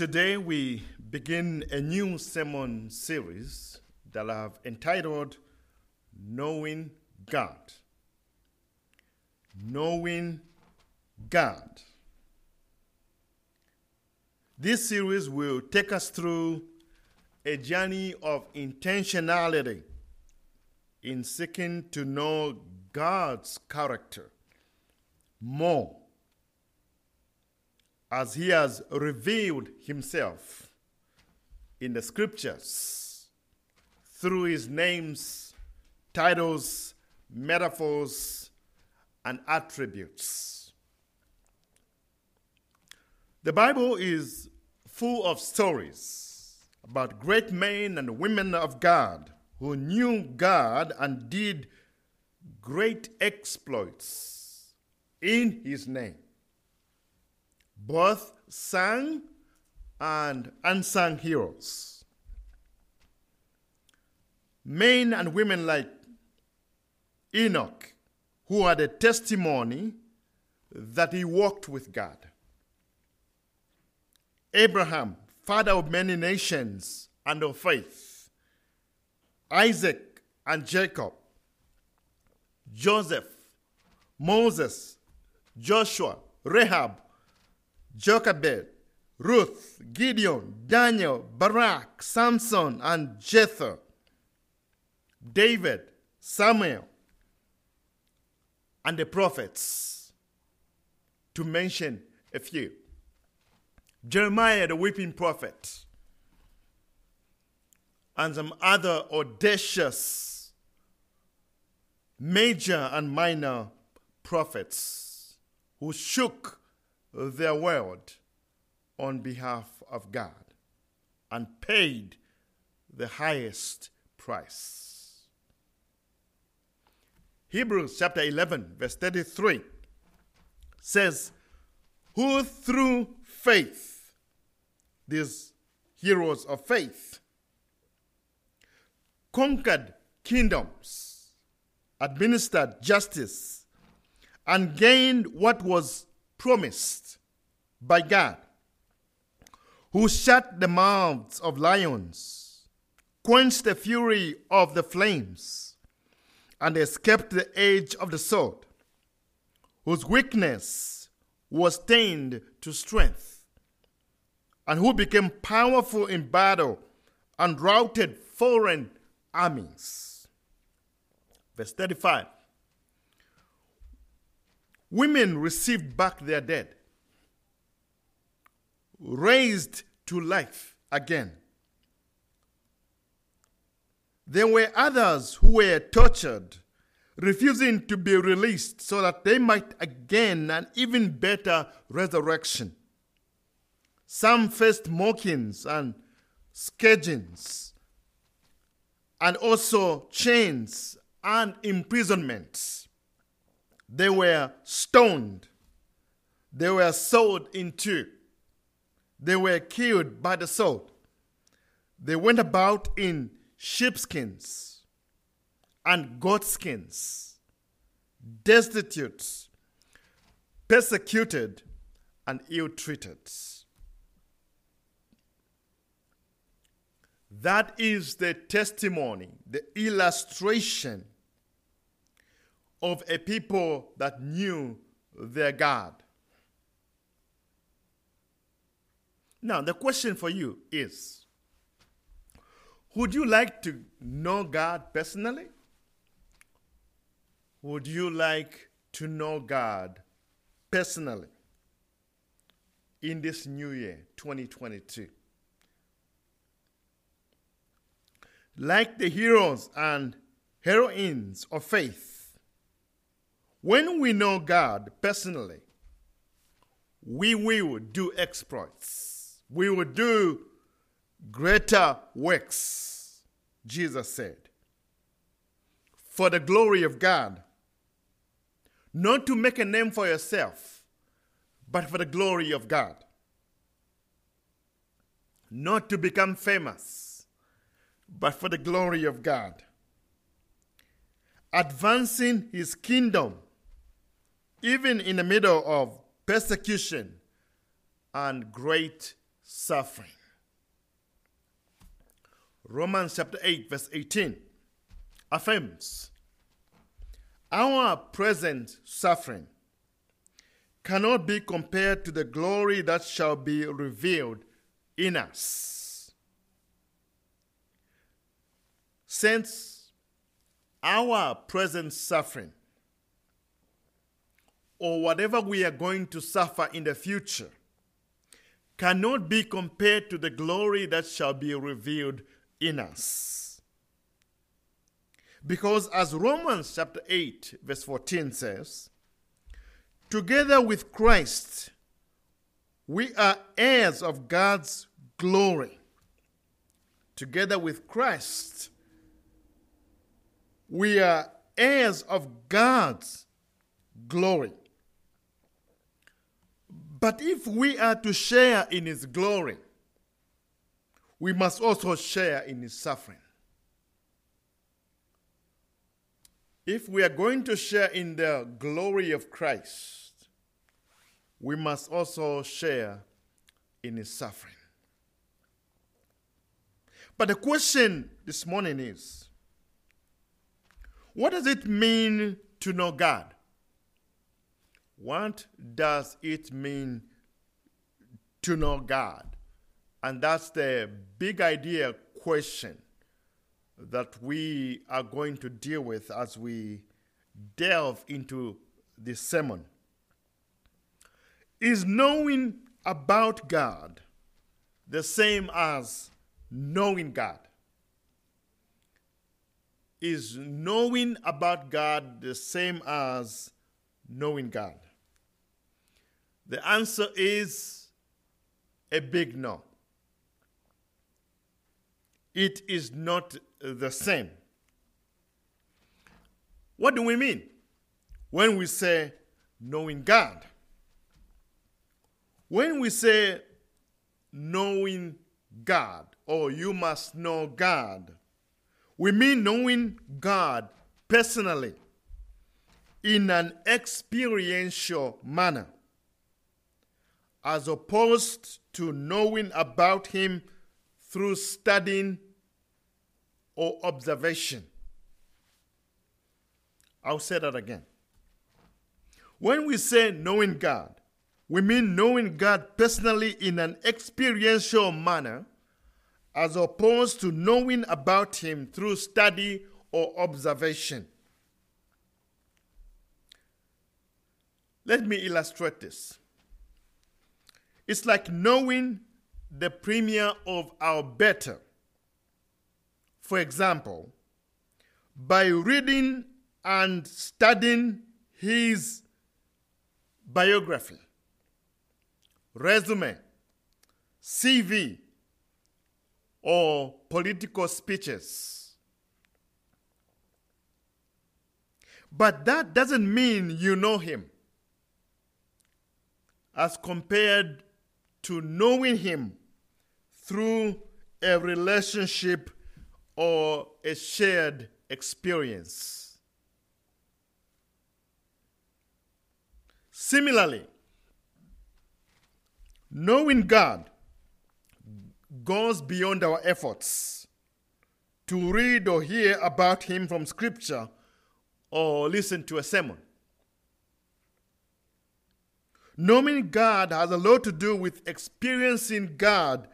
Today we begin a new sermon series that I have entitled Knowing God. Knowing God. This series will take us through a journey of intentionality in seeking to know God's character more as he has revealed himself in the scriptures through his names, titles, metaphors, and attributes. The Bible is full of stories about great men and women of God who knew God and did great exploits in his name, both sang and unsung heroes. Men and women like Enoch, who had a testimony that he walked with God. Abraham, father of many nations and of faith. Isaac and Jacob. Joseph, Moses, Joshua, Rahab, Jochebed, Ruth, Gideon, Daniel, Barak, Samson, and Jethro, David, Samuel, and the prophets, to mention a few. Jeremiah, the weeping prophet, and some other audacious major and minor prophets who shook their world on behalf of God and paid the highest price. Hebrews chapter 11 verse 33 says, who through faith, these heroes of faith, conquered kingdoms, administered justice, and gained what was promised by God, who shut the mouths of lions, quenched the fury of the flames, and escaped the edge of the sword, whose weakness was turned to strength, and who became powerful in battle and routed foreign armies. Verse 35. Women received back their dead, raised to life again. There were others who were tortured, refusing to be released so that they might again an even better resurrection. Some faced mockings and scourgings, and also chains and imprisonments. They were stoned. They were sawed in two. They were killed by the sword. They went about in sheepskins and goatskins, destitute, persecuted, and ill-treated. That is the testimony, the illustration of a people that knew their God. Now, the question for you is, would you like to know God personally? Would you like to know God personally in this new year, 2022? Like the heroes and heroines of faith, when we know God personally, we will do exploits. We will do greater works, Jesus said, for the glory of God. Not to make a name for yourself, but for the glory of God. Not to become famous, but for the glory of God. Advancing his kingdom, even in the middle of persecution and great suffering. Romans chapter 8, verse 18 affirms, our present suffering cannot be compared to the glory that shall be revealed in us. Since our present suffering, or whatever we are going to suffer in the future, cannot be compared to the glory that shall be revealed in us. Because as Romans chapter 8, verse 14 says, together with Christ, we are heirs of God's glory. Together with Christ, we are heirs of God's glory. But if we are to share in his glory, we must also share in his suffering. If we are going to share in the glory of Christ, we must also share in his suffering. But the question this morning is, what does it mean to know God? What does it mean to know God? And that's the big idea question that we are going to deal with as we delve into this sermon. Is knowing about God the same as knowing God? Is knowing about God the same as knowing God? The answer is a big no. It is not the same. What do we mean when we say knowing God? When we say knowing God, or you must know God, we mean knowing God personally in an experiential manner, as opposed to knowing about him through studying or observation. I'll say that again. When we say knowing God, we mean knowing God personally in an experiential manner, as opposed to knowing about him through study or observation. Let me illustrate this. It's like knowing the premier of our better, for example, by reading and studying his biography, resume, CV, or political speeches. But that doesn't mean you know him, as compared to knowing him through a relationship or a shared experience. Similarly, knowing God goes beyond our efforts to read or hear about him from Scripture or listen to a sermon. Knowing God has a lot to do with experiencing God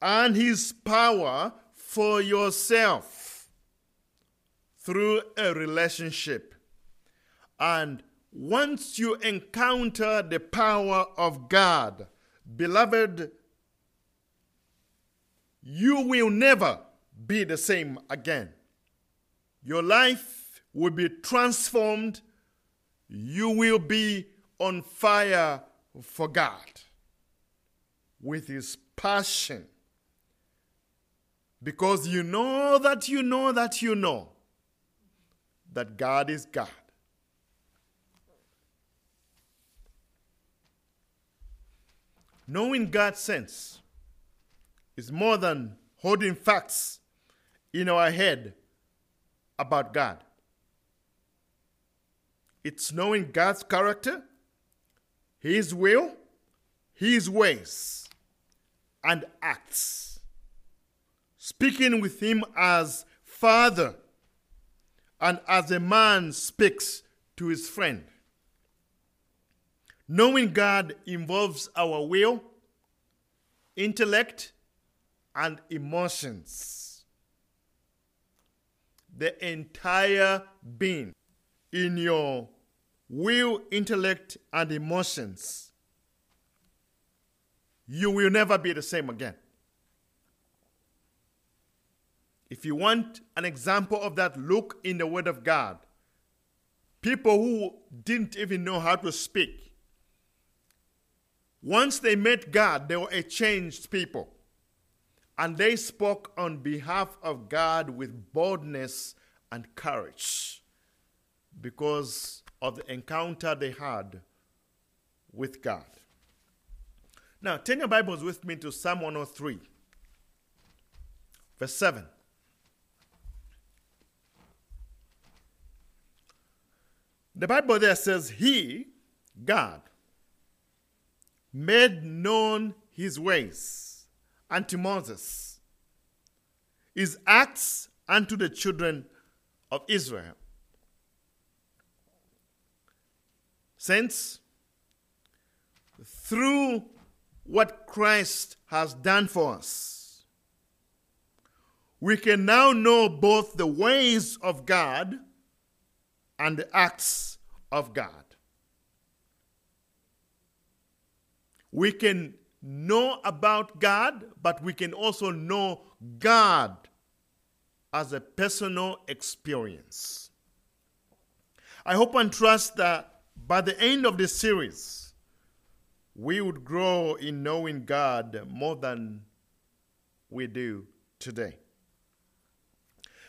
and his power for yourself through a relationship. And once you encounter the power of God, beloved, you will never be the same again. Your life will be transformed. You will be on fire for God with his passion, because you know that you know that you know that God is God. Knowing God's sense is more than holding facts in our head about God. It's knowing God's character, his will, his ways, and acts, speaking with him as father and as a man speaks to his friend. Knowing God involves our will, intellect, and emotions. The entire being. In your will, intellect, and emotions, you will never be the same again. If you want an example of that, look in the Word of God. People who didn't even know how to speak, once they met God, they were a changed people. And they spoke on behalf of God with boldness and courage because of the encounter they had with God. Now, turn your Bibles with me to Psalm 103, verse 7. The Bible there says, He, God, made known his ways unto Moses, his acts unto the children of Israel. Since, through what Christ has done for us, we can now know both the ways of God and the acts of God. We can know about God, but we can also know God as a personal experience. I hope and trust that by the end of this series, we would grow in knowing God more than we do today.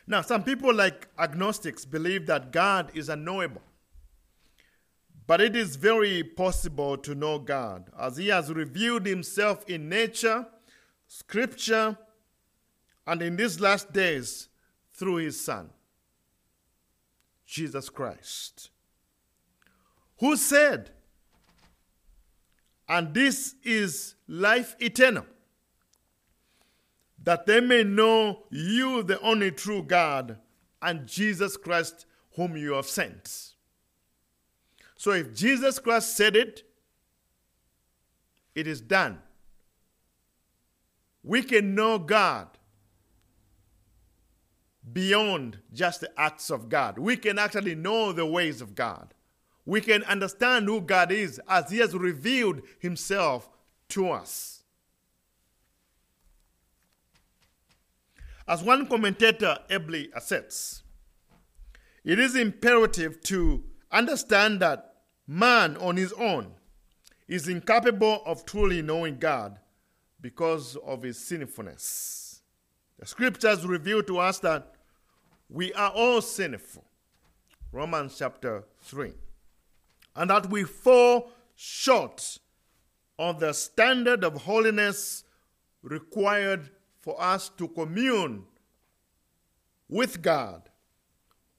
Now, some people like agnostics believe that God is unknowable. But it is very possible to know God as he has revealed himself in nature, scripture, and in these last days through his Son, Jesus Christ, who said, and this is life eternal, that they may know you, the only true God, and Jesus Christ, whom you have sent. So if Jesus Christ said it, it is done. We can know God beyond just the acts of God. We can actually know the ways of God. We can understand who God is as he has revealed himself to us. As one commentator ably asserts, it is imperative to understand that man on his own is incapable of truly knowing God because of his sinfulness. The scriptures reveal to us that we are all sinful. Romans chapter 3. And that we fall short of the standard of holiness required for us to commune with God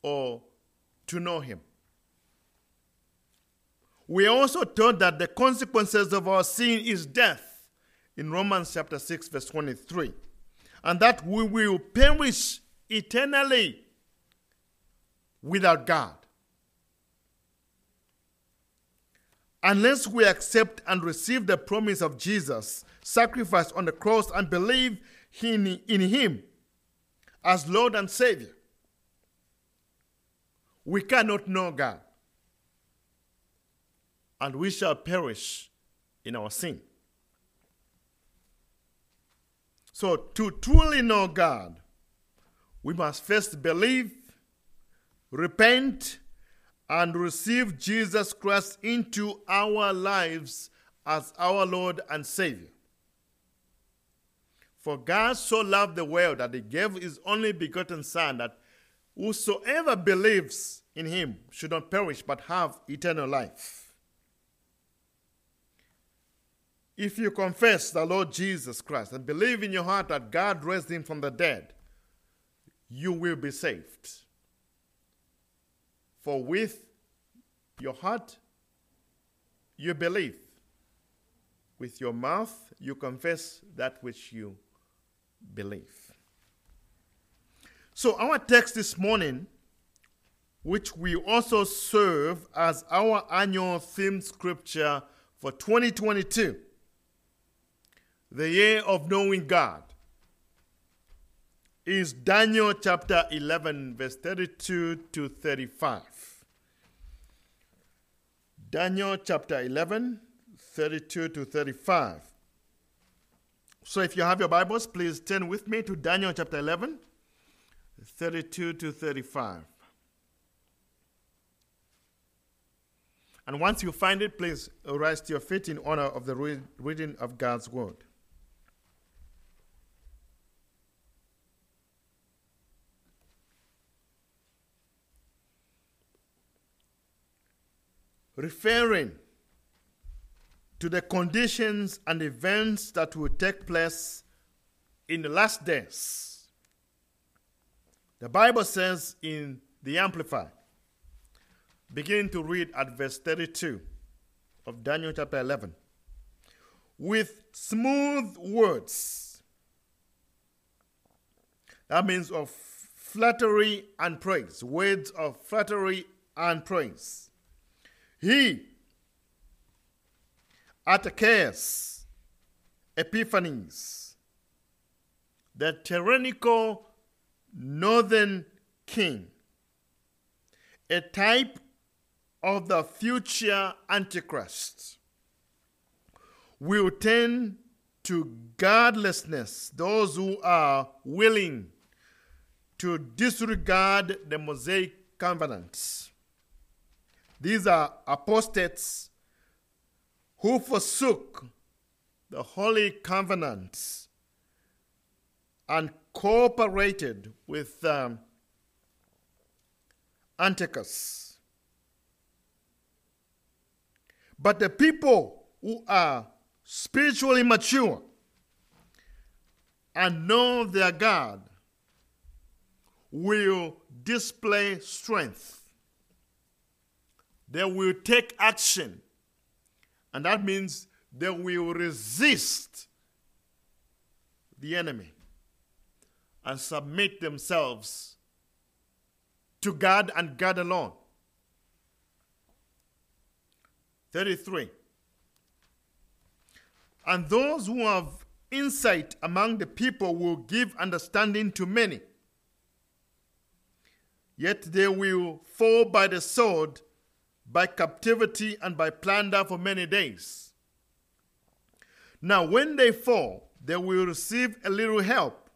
or to know him. We are also taught that the consequences of our sin is death in Romans chapter 6 verse 23. And that we will perish eternally without God, unless we accept and receive the promise of Jesus' sacrifice on the cross and believe in him as Lord and Savior. We cannot know God, and we shall perish in our sin. So to truly know God, we must first believe, repent, and receive Jesus Christ into our lives as our Lord and Savior. For God so loved the world that he gave his only begotten Son, that whosoever believes in him should not perish but have eternal life. If you confess the Lord Jesus Christ and believe in your heart that God raised him from the dead, you will be saved. For with your heart you believe With your mouth you confess that which you believe. So our text this morning, which we also serve as our annual theme scripture for 2022, the year of knowing God, is Daniel chapter 11, verse 32 to 35. Daniel chapter 11, 32 to 35. So if you have your Bibles, please turn with me to Daniel chapter 11, 32 to 35. And once you find it, please rise to your feet in honor of the reading of God's word. Referring to the conditions and events that will take place in the last days, the Bible says in the Amplifier, beginning to read at verse 32 of Daniel chapter 11. With smooth words, that means of flattery and praise, words of flattery and praise, he, Antiochus Epiphanes, the tyrannical northern king, a type of the future Antichrist, will tend to godlessness those who are willing to disregard the Mosaic Covenant. These are apostates who forsook the Holy Covenant and cooperated with Antiochus. But the people who are spiritually mature and know their God will display strength. They will take action. And that means they will resist the enemy and submit themselves to God and God alone. 33. And those who have insight among the people will give understanding to many. Yet they will fall by the sword, by captivity, and by plunder for many days. Now when they fall, they will receive a little help,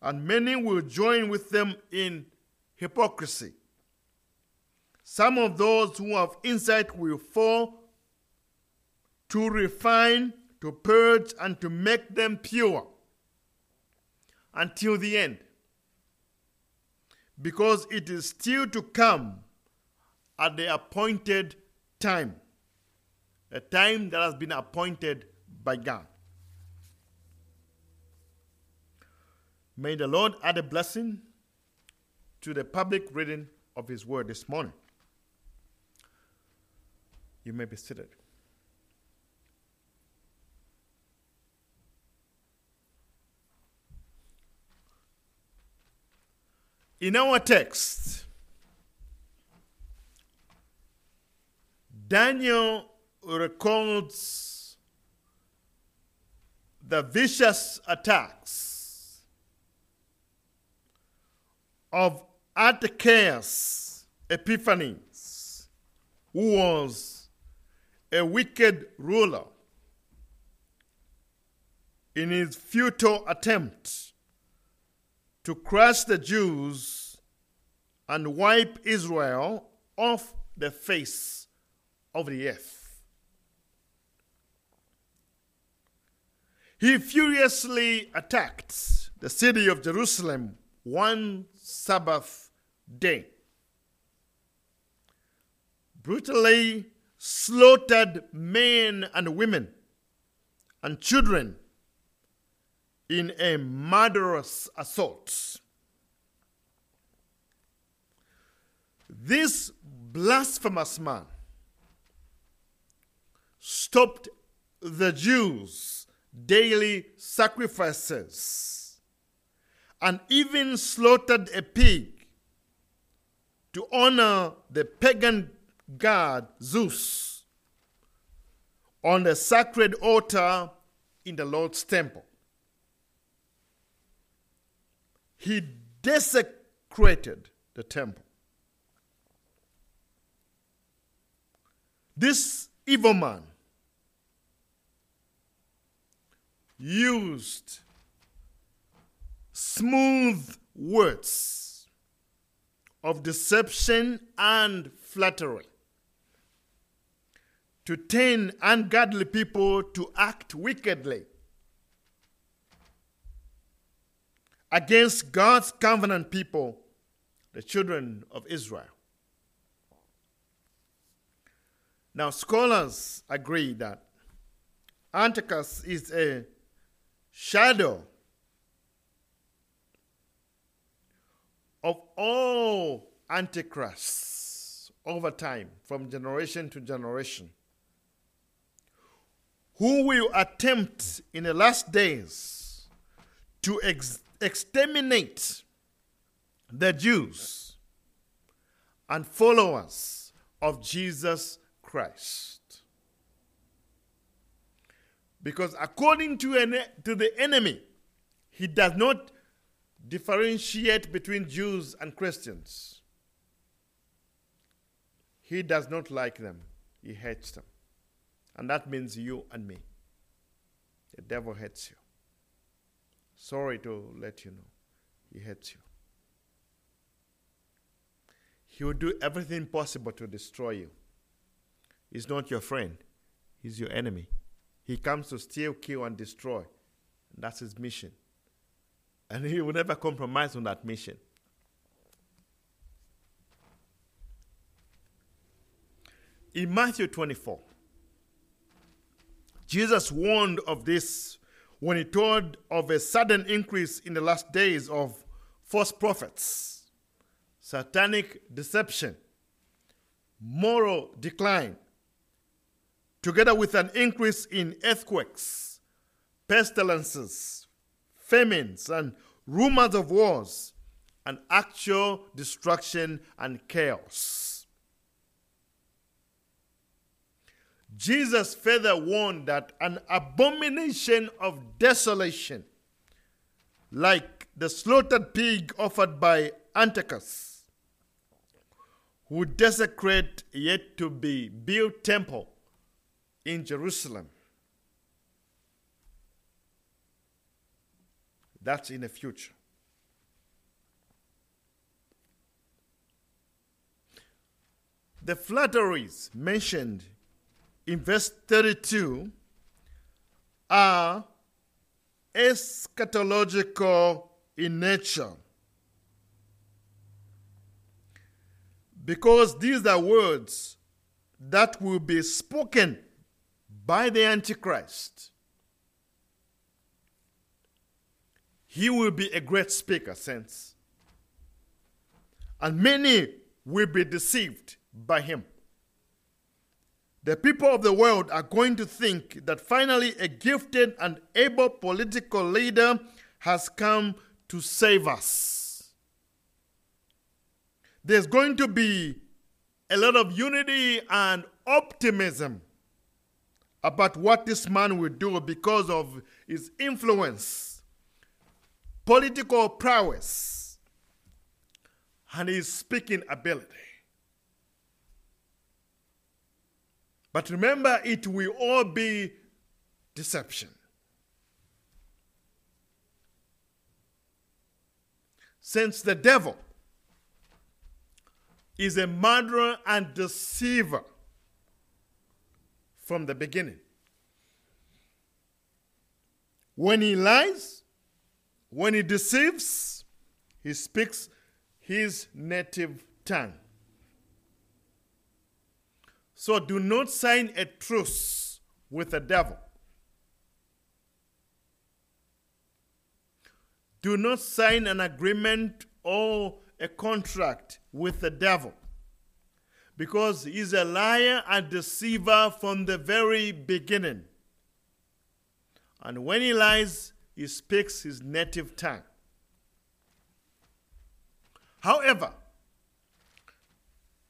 and many will join with them in hypocrisy. Some of those who have insight will fall to refine, to purge, and to make them pure until the end, because it is still to come at the appointed time, a time that has been appointed by God. May the Lord add a blessing to the public reading of his word this morning. You may be seated. In our text, Daniel records the vicious attacks of Antiochus Epiphanes, who was a wicked ruler, in his futile attempt to crush the Jews and wipe Israel off the face of the earth. He furiously attacked the city of Jerusalem one Sabbath day, brutally slaughtered men and women and children in a murderous assault. This blasphemous man stopped the Jews daily sacrifices and even slaughtered a pig to honor the pagan god Zeus on the sacred altar in the Lord's temple. He desecrated the temple. This evil man used smooth words of deception and flattery to turn ungodly people to act wickedly against God's covenant people, the children of Israel. Now, scholars agree that Antiochus is a shadow of all antichrists over time, from generation to generation, who will attempt in the last days to exterminate the Jews and followers of Jesus Christ. Because according to the enemy, he does not differentiate between Jews and Christians. He does not like them. He hates them. And that means you and me. The devil hates you. Sorry to let you know. He hates you. He will do everything possible to destroy you. He's not your friend. He's your enemy. He comes to steal, kill, and destroy. And that's his mission. And he will never compromise on that mission. In Matthew 24, Jesus warned of this when he told of a sudden increase in the last days of false prophets, satanic deception, moral decline, together with an increase in earthquakes, pestilences, famines, and rumors of wars, and actual destruction and chaos. Jesus further warned that an abomination of desolation, like the slaughtered pig offered by Antiochus, would desecrate yet to be built temple in Jerusalem. That's in the future. The flatteries mentioned in verse 32 are eschatological in nature, because these are words that will be spoken by the Antichrist. He will be a great speaker, saints, and many will be deceived by him. The people of the world are going to think that finally a gifted and able political leader has come to save us. There's going to be a lot of unity and optimism about what this man will do because of his influence, political prowess, and his speaking ability. But remember, it will all be deception. Since the devil is a murderer and deceiver from the beginning. When he lies, when he deceives, he speaks his native tongue. So do not sign a truce with the devil. Do not sign an agreement or a contract with the devil, because he's a liar and deceiver from the very beginning. And when he lies, he speaks his native tongue. However,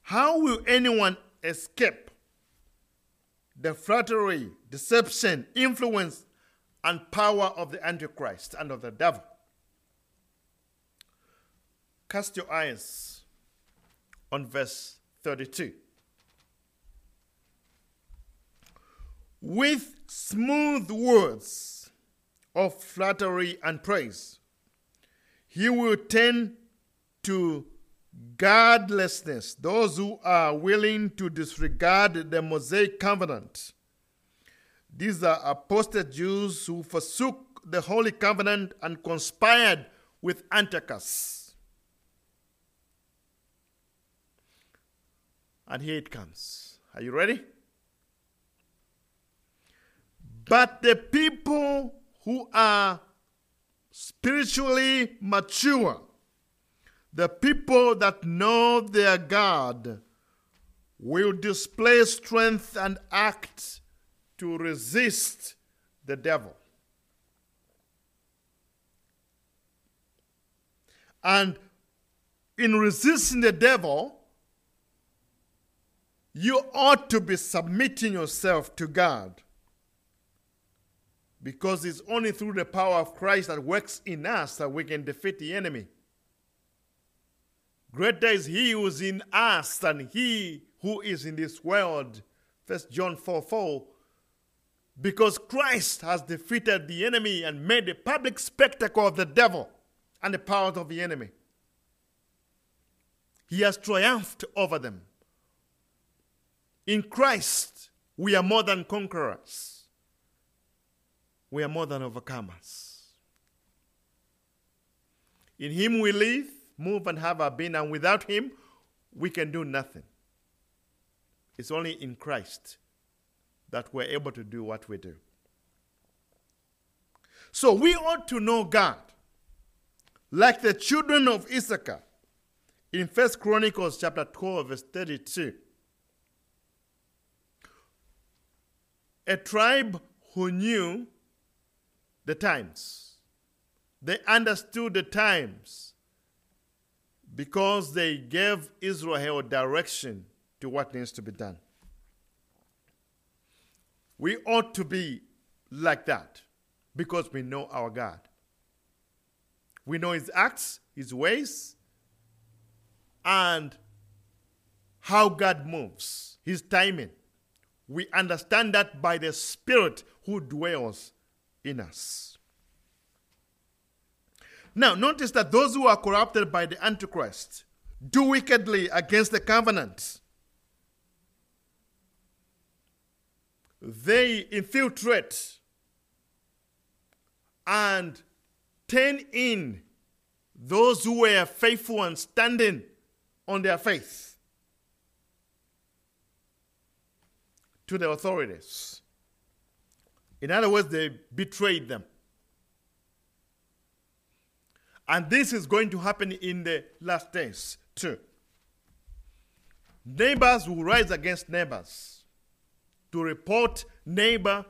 how will anyone escape the flattery, deception, influence, and power of the Antichrist and of the devil? Cast your eyes on verse 32. With smooth words of flattery and praise, he will tend to godlessness, those who are willing to disregard the Mosaic Covenant. These are apostate Jews who forsook the Holy Covenant and conspired with Antiochus. And here it comes. Are you ready? But the people who are spiritually mature, the people that know their God, will display strength and act to resist the devil. And in resisting the devil, you ought to be submitting yourself to God, because it's only through the power of Christ that works in us that we can defeat the enemy. Greater is he who is in us than he who is in this world. 1 John 4:4. Because Christ has defeated the enemy and made a public spectacle of the devil and the powers of the enemy. He has triumphed over them. In Christ, we are more than conquerors. We are more than overcomers. In him we live, move, and have our being, and without him we can do nothing. It's only in Christ that we're able to do what we do. So we ought to know God like the children of Issachar in 1 Chronicles chapter 12, verse 32. A tribe who knew the times. They understood the times because they gave Israel direction to what needs to be done. We ought to be like that because we know our God. We know his acts, his ways, and how God moves, his timing. We understand that by the Spirit who dwells in us. Now, notice that those who are corrupted by the Antichrist do wickedly against the covenant. They infiltrate and turn in those who were faithful and standing on their faith to the authorities. In other words, they betrayed them. And this is going to happen in the last days too. Neighbors will rise against neighbors to report neighbor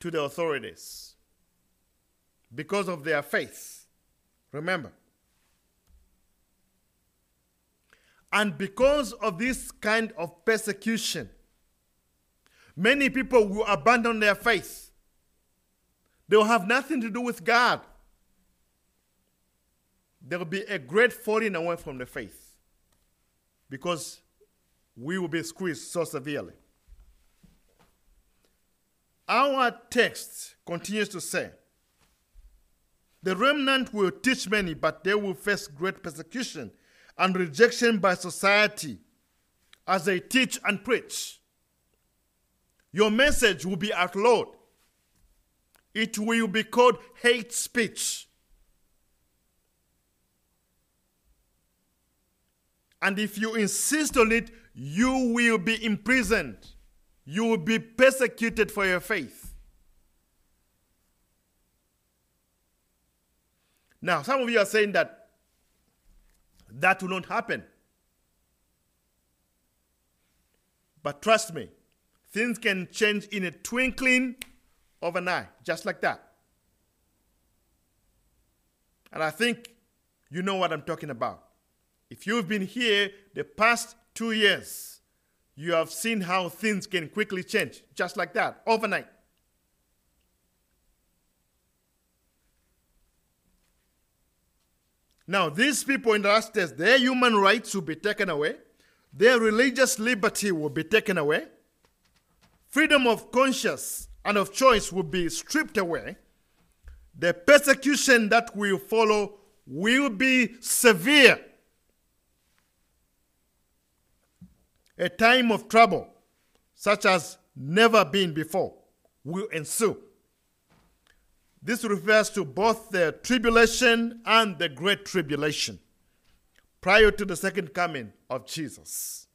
to the authorities because of their faith. Remember. And because of this kind of persecution, many people will abandon their faith. They will have nothing to do with God. There will be a great falling away from the faith because we will be squeezed so severely. Our text continues to say, the remnant will teach many, but they will face great persecution and rejection by society as they teach and preach. Your message will be outlawed. It will be called hate speech. And if you insist on it, you will be imprisoned. You will be persecuted for your faith. Now, some of you are saying that that will not happen. But trust me, things can change in a twinkling of an eye, just like that. And I think you know what I'm talking about. If you've been here the past 2 years, you have seen how things can quickly change, just like that, overnight. Now, these people in the last days, their human rights will be taken away. Their religious liberty will be taken away. Freedom of conscience and of choice will be stripped away. The persecution that will follow will be severe. A time of trouble, such as never been before, will ensue. This refers to both the tribulation and the great tribulation prior to the second coming of Jesus.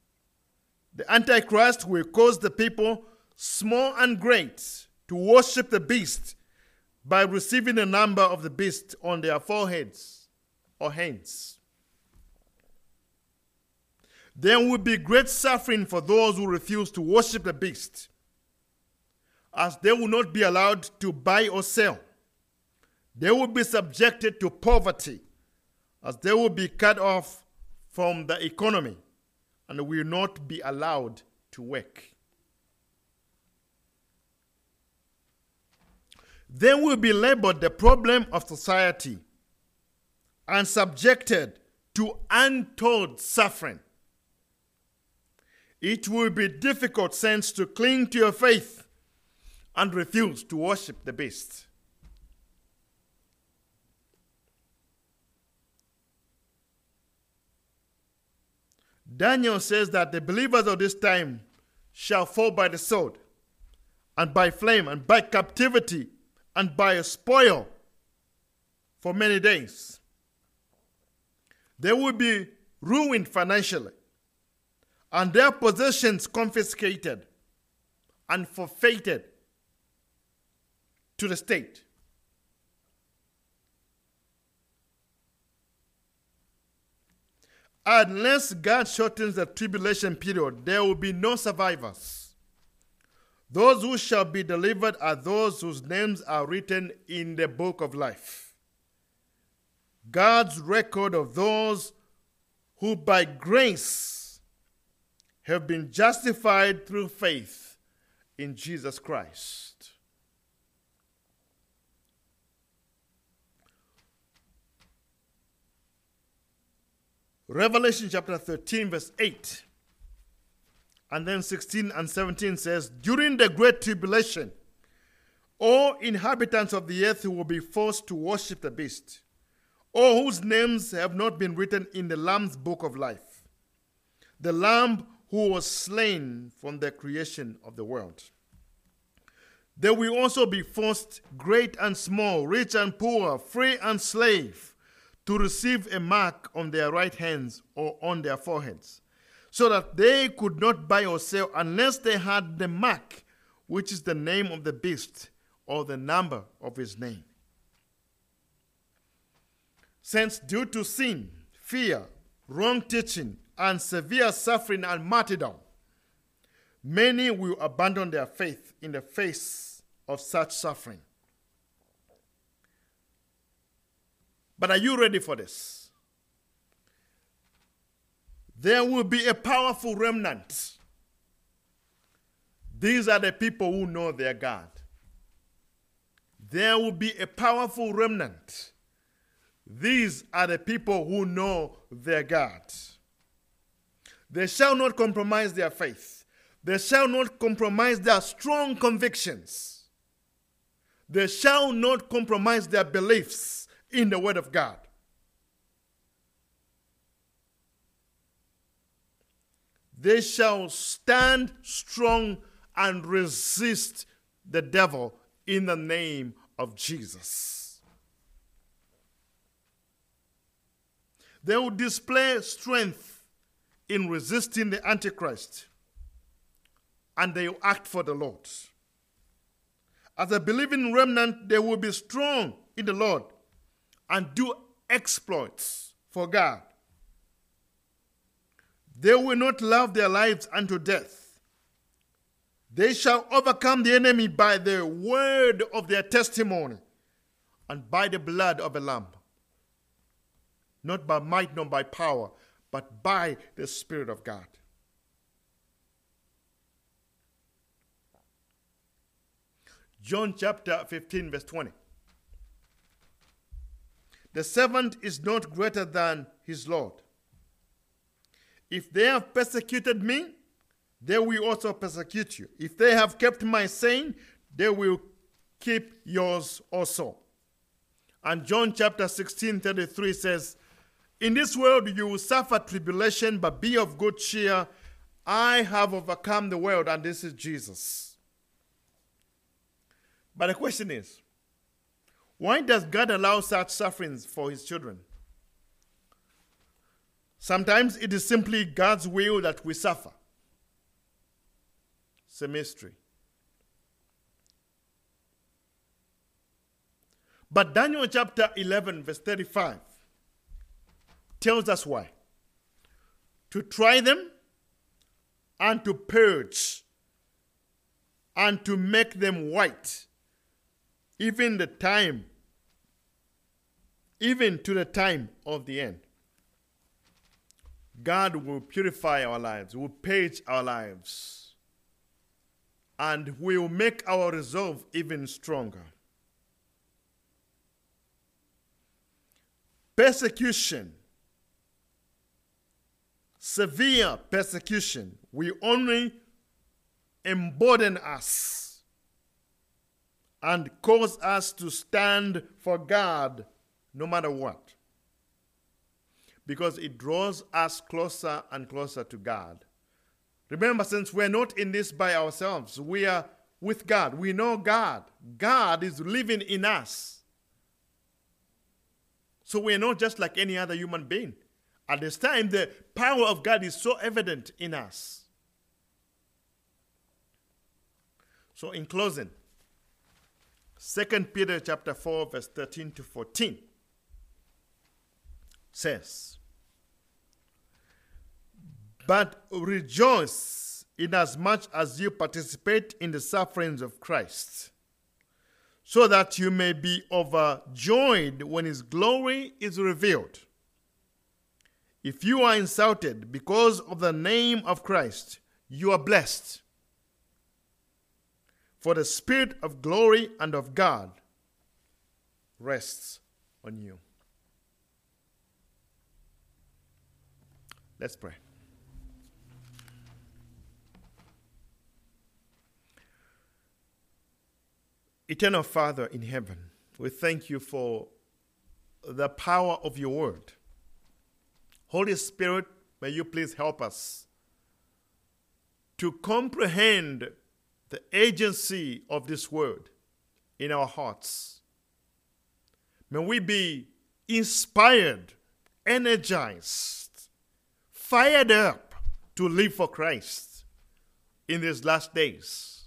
The Antichrist will cause the people, small and great, to worship the beast by receiving the number of the beast on their foreheads or hands. There will be great suffering for those who refuse to worship the beast, as they will not be allowed to buy or sell. They will be subjected to poverty, as they will be cut off from the economy and will not be allowed to work. They will be labeled the problem of society and subjected to untold suffering. It will be difficult, saints, to cling to your faith and refuse to worship the beast. Daniel says that the believers of this time shall fall by the sword, and by flame, and by captivity, and by a spoil for many days. They will be ruined financially, and their possessions confiscated and forfeited to the state. Unless God shortens the tribulation period, there will be no survivors. Those who shall be delivered are those whose names are written in the book of life. God's record of those who by grace have been justified through faith in Jesus Christ. Revelation chapter 13, verse 8, and then 16 and 17 says, during the great tribulation, all inhabitants of the earth will be forced to worship the beast, all whose names have not been written in the Lamb's book of life, the Lamb who was slain from the creation of the world. They will also be forced, great and small, rich and poor, free and slave, to receive a mark on their right hands or on their foreheads, so that they could not buy or sell unless they had the mark, which is the name of the beast or the number of his name. Since due to sin, fear, wrong teaching, and severe suffering and martyrdom, many will abandon their faith in the face of such suffering. But are you ready for this? There will be a powerful remnant. These are the people who know their God. There will be a powerful remnant. These are the people who know their God. They shall not compromise their faith. They shall not compromise their strong convictions. They shall not compromise their beliefs in the Word of God. They shall stand strong and resist the devil in the name of Jesus. They will display strength in resisting the Antichrist, and they will act for the Lord. As a believing remnant, they will be strong in the Lord and do exploits for God. They will not love their lives unto death. They shall overcome the enemy by the word of their testimony and by the blood of a lamb not by might, nor by power, but by the Spirit of God. John chapter 15, verse 20. The servant is not greater than his Lord. If they have persecuted me, they will also persecute you. If they have kept my saying, they will keep yours also. And John chapter 16, 33 says, in this world you will suffer tribulation, but be of good cheer. I have overcome the world, and this is Jesus. But the question is, why does God allow such sufferings for his children? Sometimes it is simply God's will that we suffer. It's a mystery. But Daniel chapter 11, verse 35 tells us why. To try them and to purge and to make them white, even to the time of the end. God will purify our lives, will purge our lives, and will make our resolve even stronger. Persecution, severe persecution, will only embolden us and cause us to stand for God no matter what, because it draws us closer and closer to God. Remember, since we're not in this by ourselves, we are with God. We know God. God is living in us. So we're not just like any other human being. At this time, the power of God is so evident in us. So in closing, 2 Peter chapter 4, verse 13 to 14 says, but rejoice inasmuch as you participate in the sufferings of Christ, so that you may be overjoyed when his glory is revealed. If you are insulted because of the name of Christ, you are blessed. For the Spirit of glory and of God rests on you. Let's pray. Eternal Father in heaven, we thank you for the power of your word. Holy Spirit, may you please help us to comprehend the agency of this word in our hearts. May we be inspired, energized, fired up to live for Christ in these last days.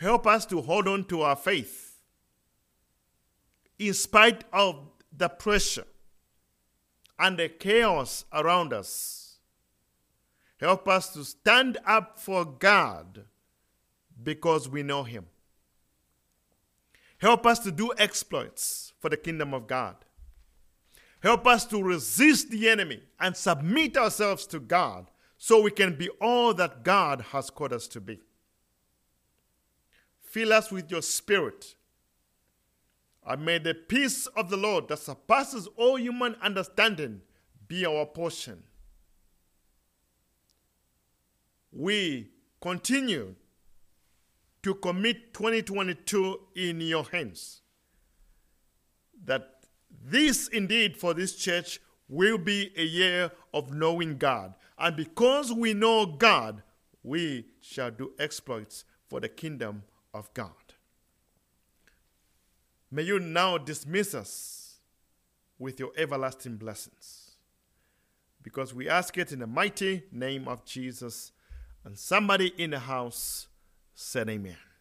Help us to hold on to our faith in spite of the pressure and the chaos around us. Help us to stand up for God because we know him. Help us to do exploits for the kingdom of God. Help us to resist the enemy and submit ourselves to God so we can be all that God has called us to be. Fill us with your Spirit. And may the peace of the Lord that surpasses all human understanding be our portion. We continue to commit 2022 in your hands, that this indeed for this church will be a year of knowing God. And because we know God, we shall do exploits for the kingdom of God. May you now dismiss us with your everlasting blessings, because we ask it in the mighty name of Jesus. And somebody in the house said amen.